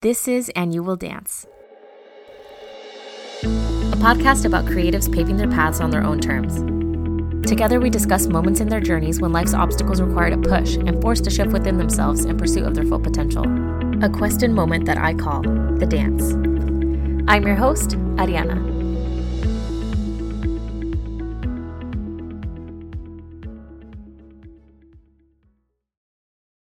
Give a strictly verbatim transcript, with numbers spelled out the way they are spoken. This is And You Will Dance, a podcast about creatives paving their paths on their own terms. Together, we discuss moments in their journeys when life's obstacles required a push and forced a shift within themselves in pursuit of their full potential. A quest and moment that I call the dance. I'm your host, Ariana.